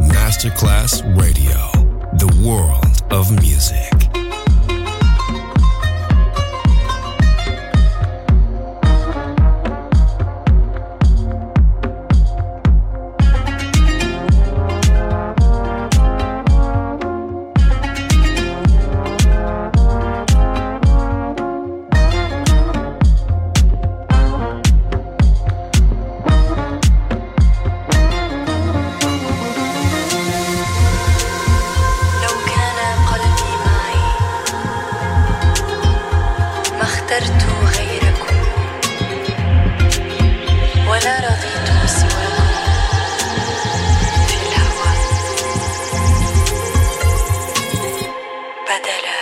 Masterclass Radio. اخترت غيركم ولا رضيت سواكم في الهوى بدلا.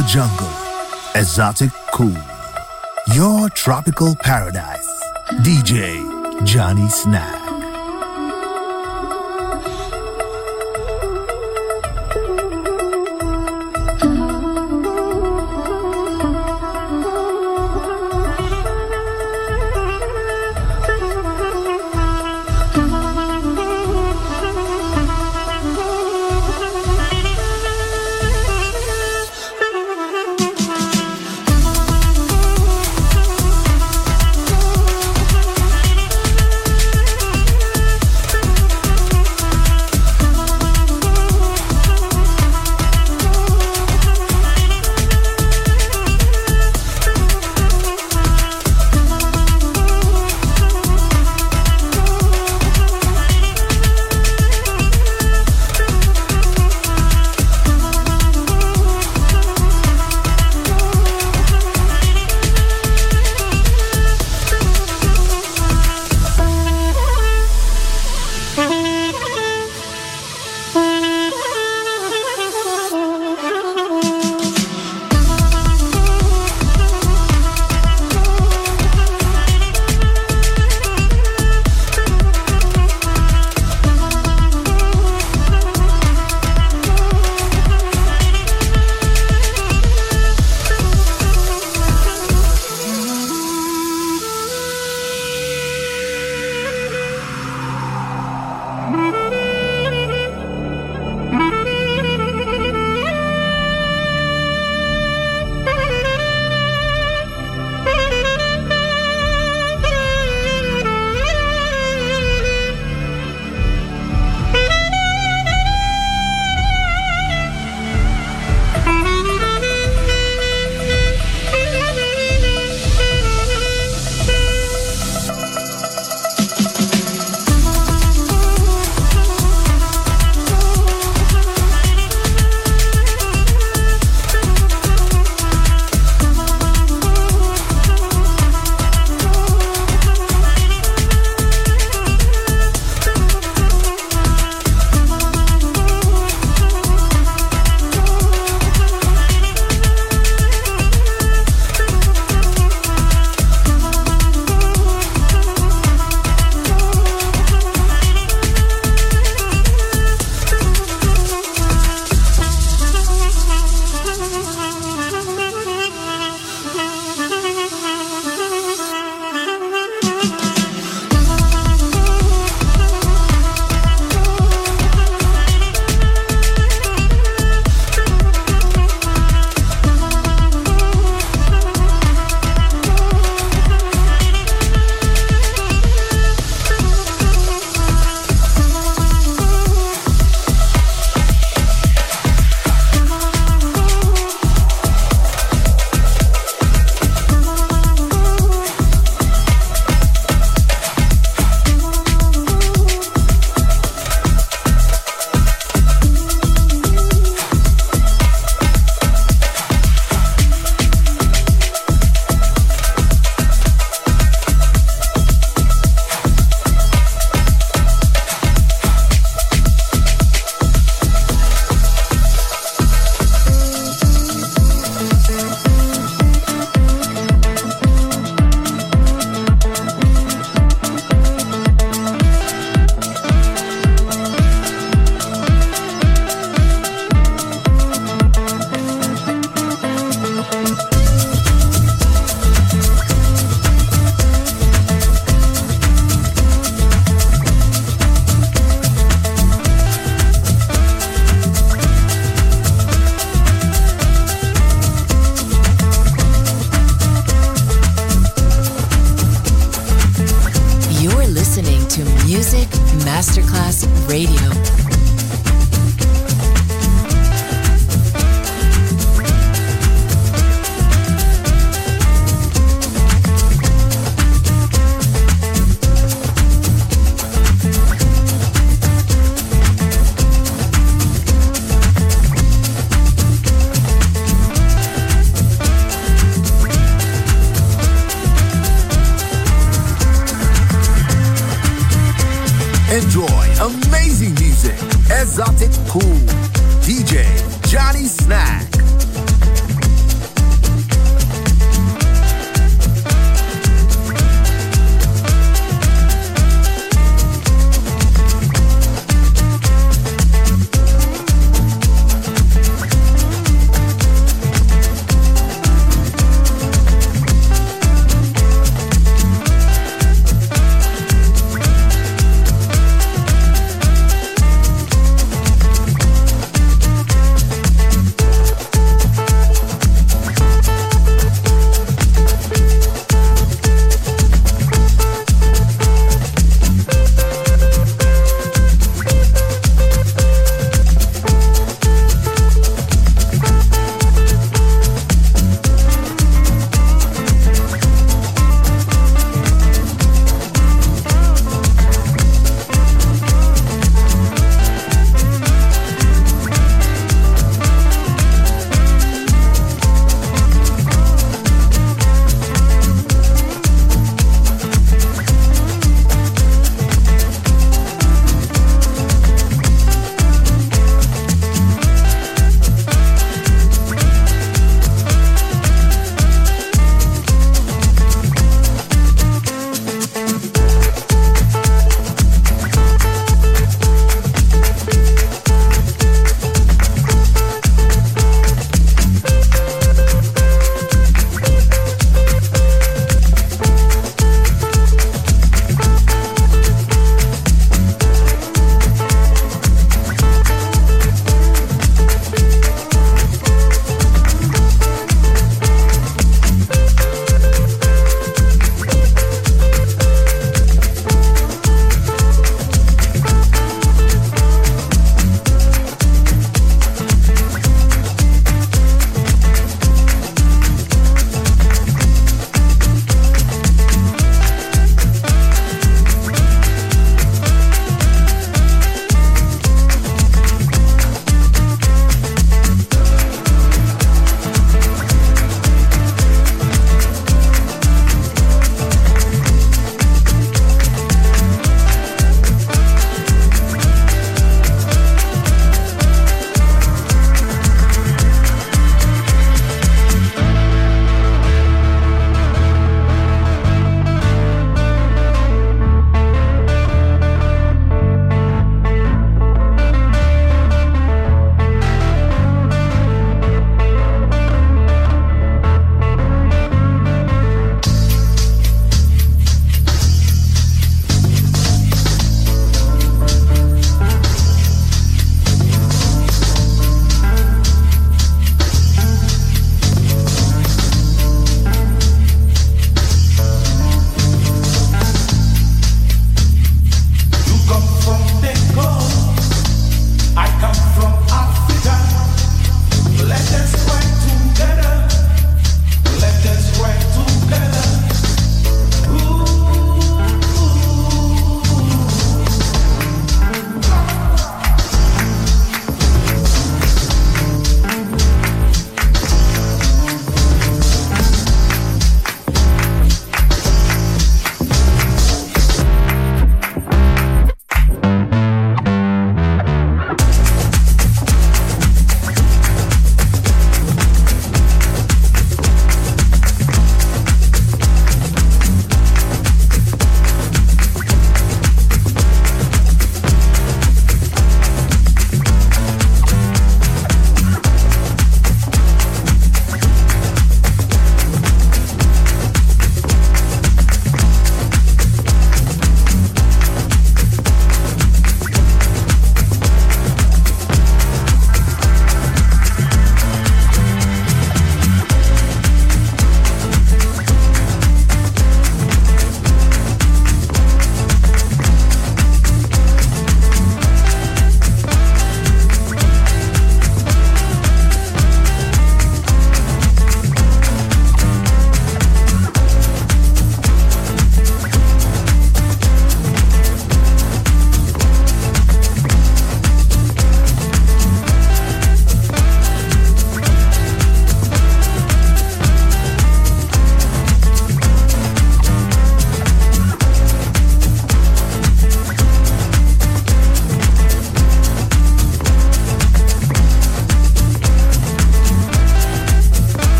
the jungle, Exoticool, your tropical paradise, DJ Johnny Snack. Exoticool, DJ Johnny Snack.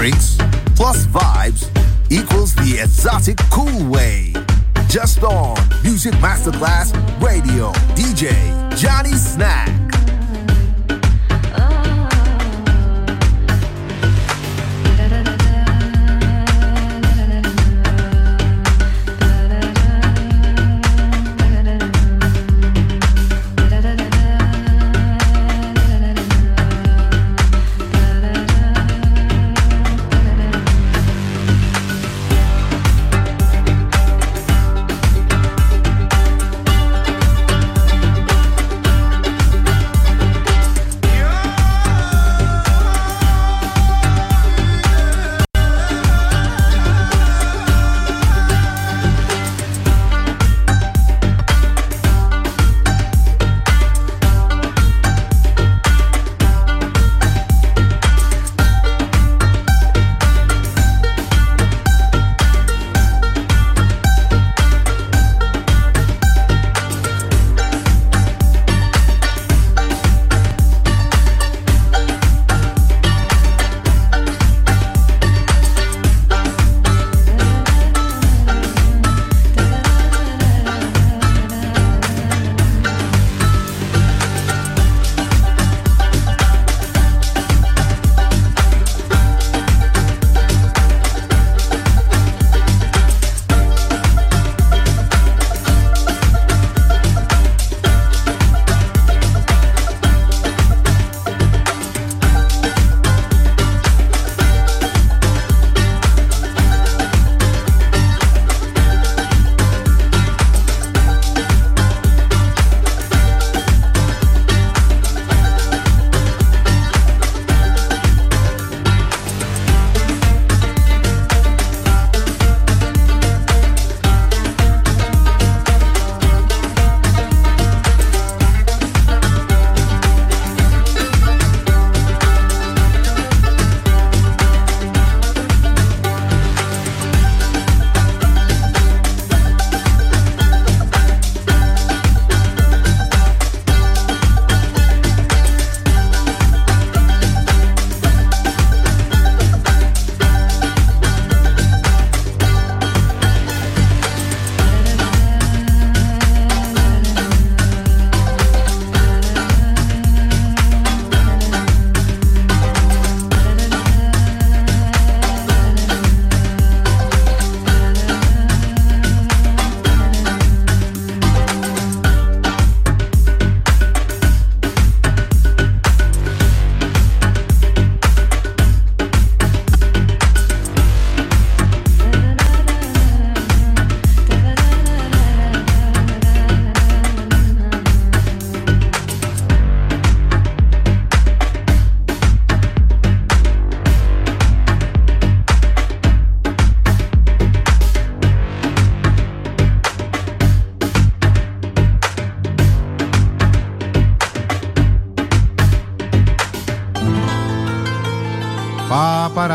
tricks plus vibes equals the exotic cool way. Just on Music Masterclass Radio, DJ Johnny Snack.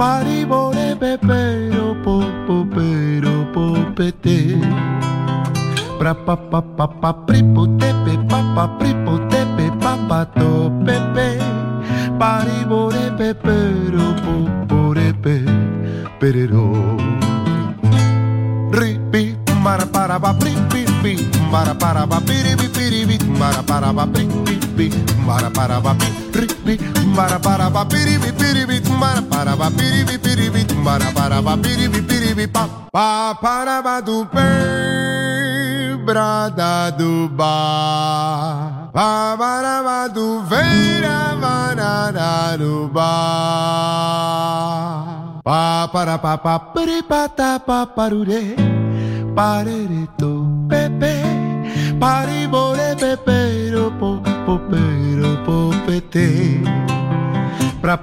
Paribore pepero popopero popete, brapa papa papriputepe, papa priputepe, papato pepe, paribore pepero poporepe perero. Ripi mara para ba pripi, mara para ba piribi, mara para ba pripi, mara para ba ripi, mara para ba piribi. Mara para ba piribi, mara para ba piribi, pa pa para ba du pe brada du ba, pa para ba du vera manana du ba, pa para pa pa pripata pa parure, parereto pepe, paribore pepe, ro po popero popete. Always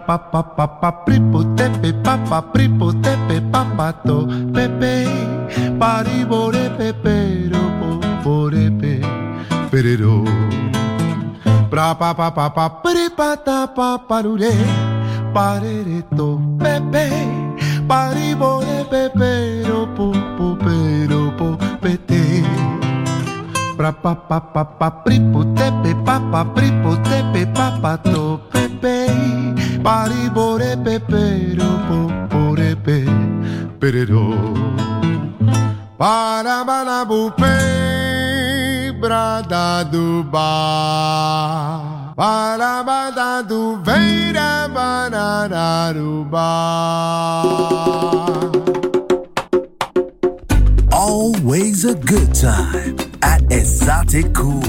a good time at Exoticool.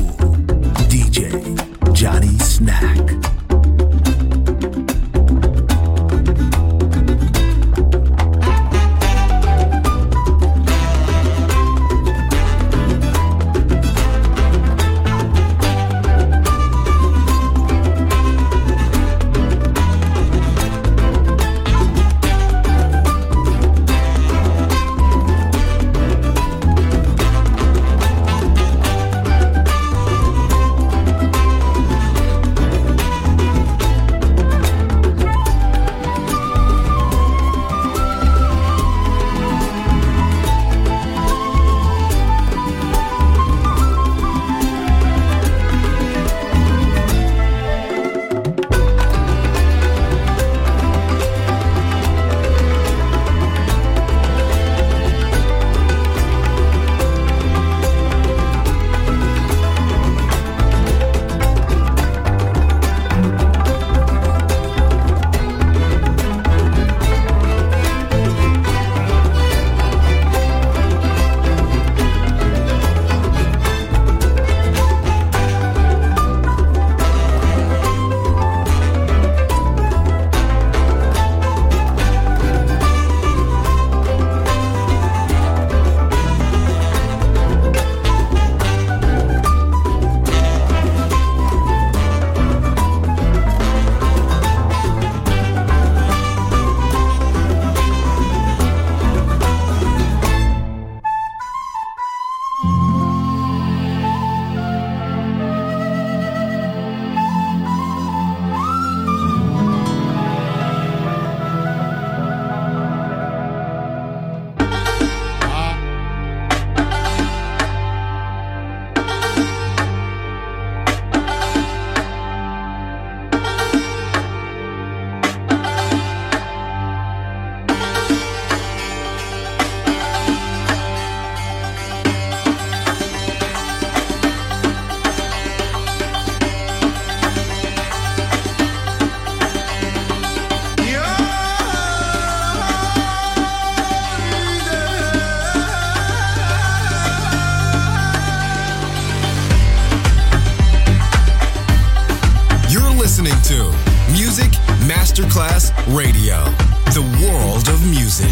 DJ Johnny Snack. Music Masterclass Radio, the world of music.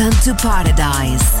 Welcome to Paradise.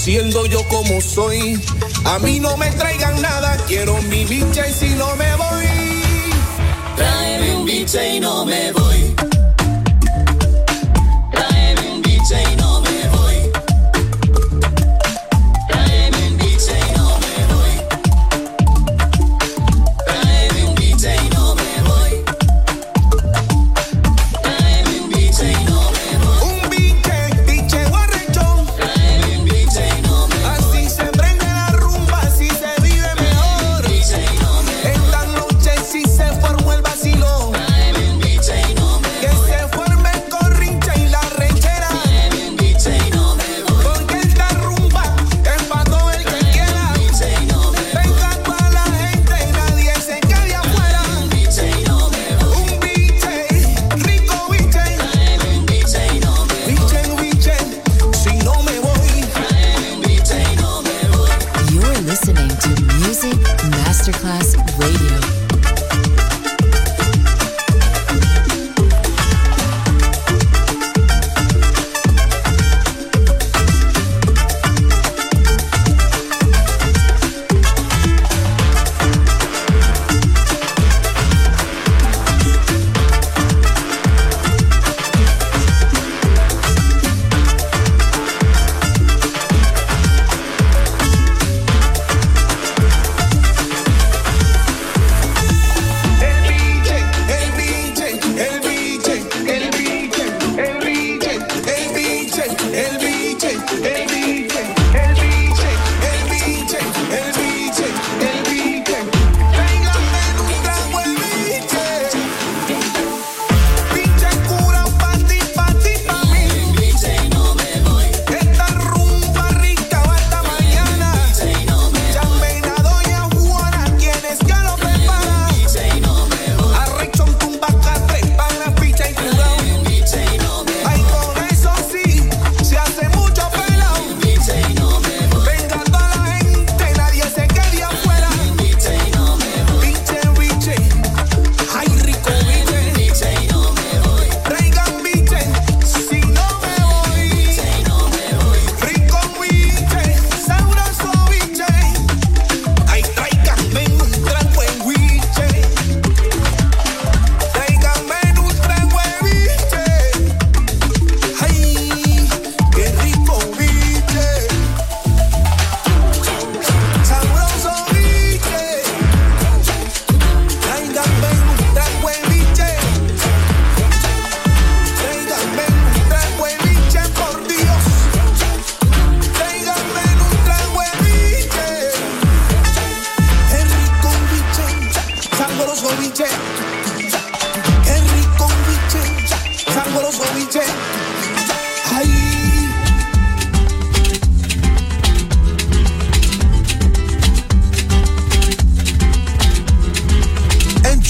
Siendo yo como soy, a mí no me traigan nada, quiero mi bicha y si no me voy. Tráeme un bicha y no me voy. Tráeme un bicha y no me voy. Tráeme un bicha y no me voy. Tráeme un bicha y no me voy. Tráeme un bicha y no me voy. Formo el vacilo. Tráeme un bicha y no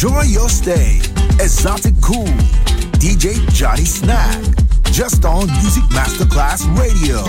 Enjoy your stay. Exoticool, DJ Johnny Snack, just on Music Masterclass Radio.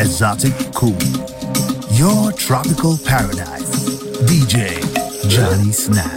Exoticool, your tropical paradise. DJ Johnny Snack.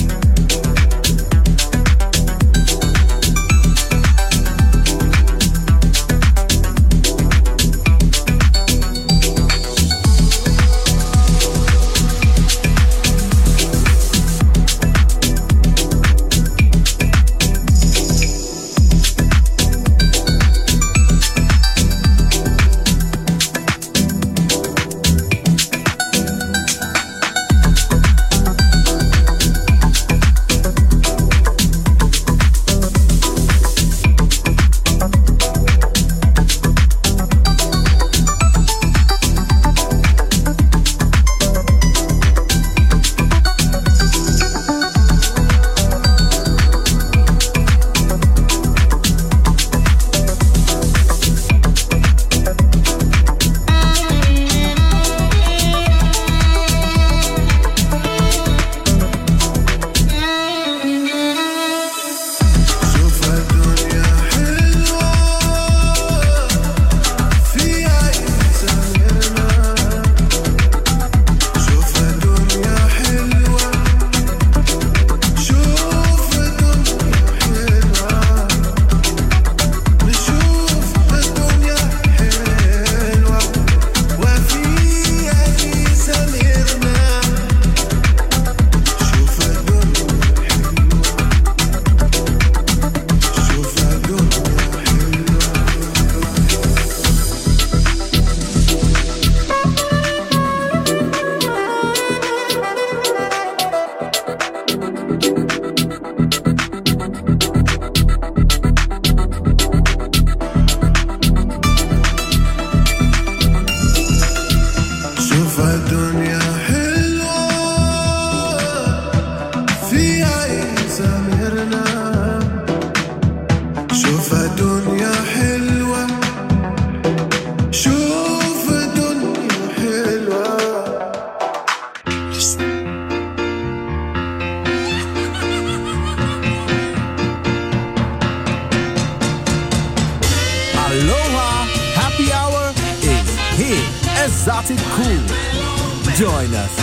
Exoticool. Join us.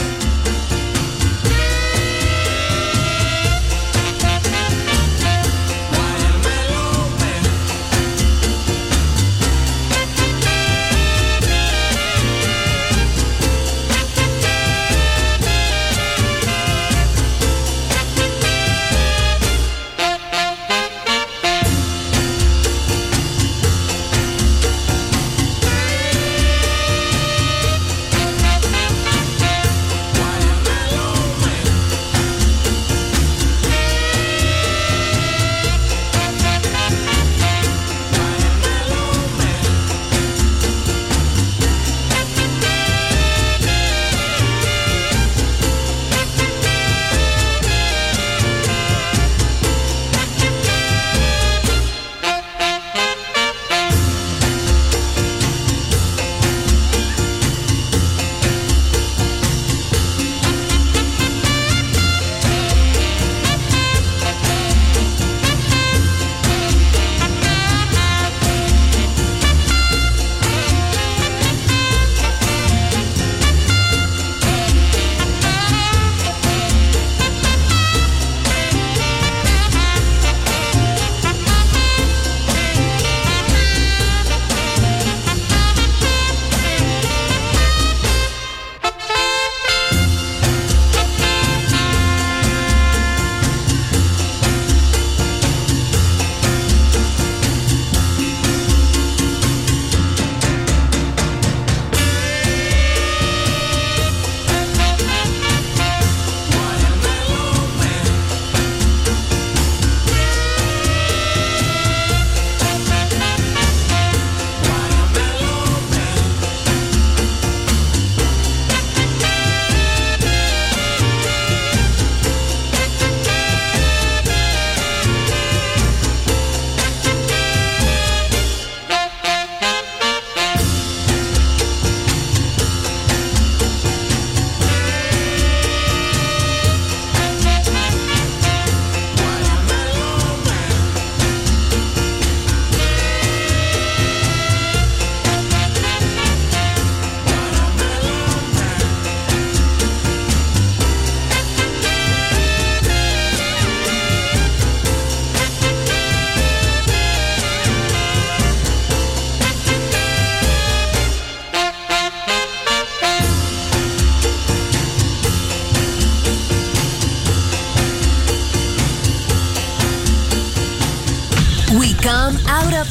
Come out of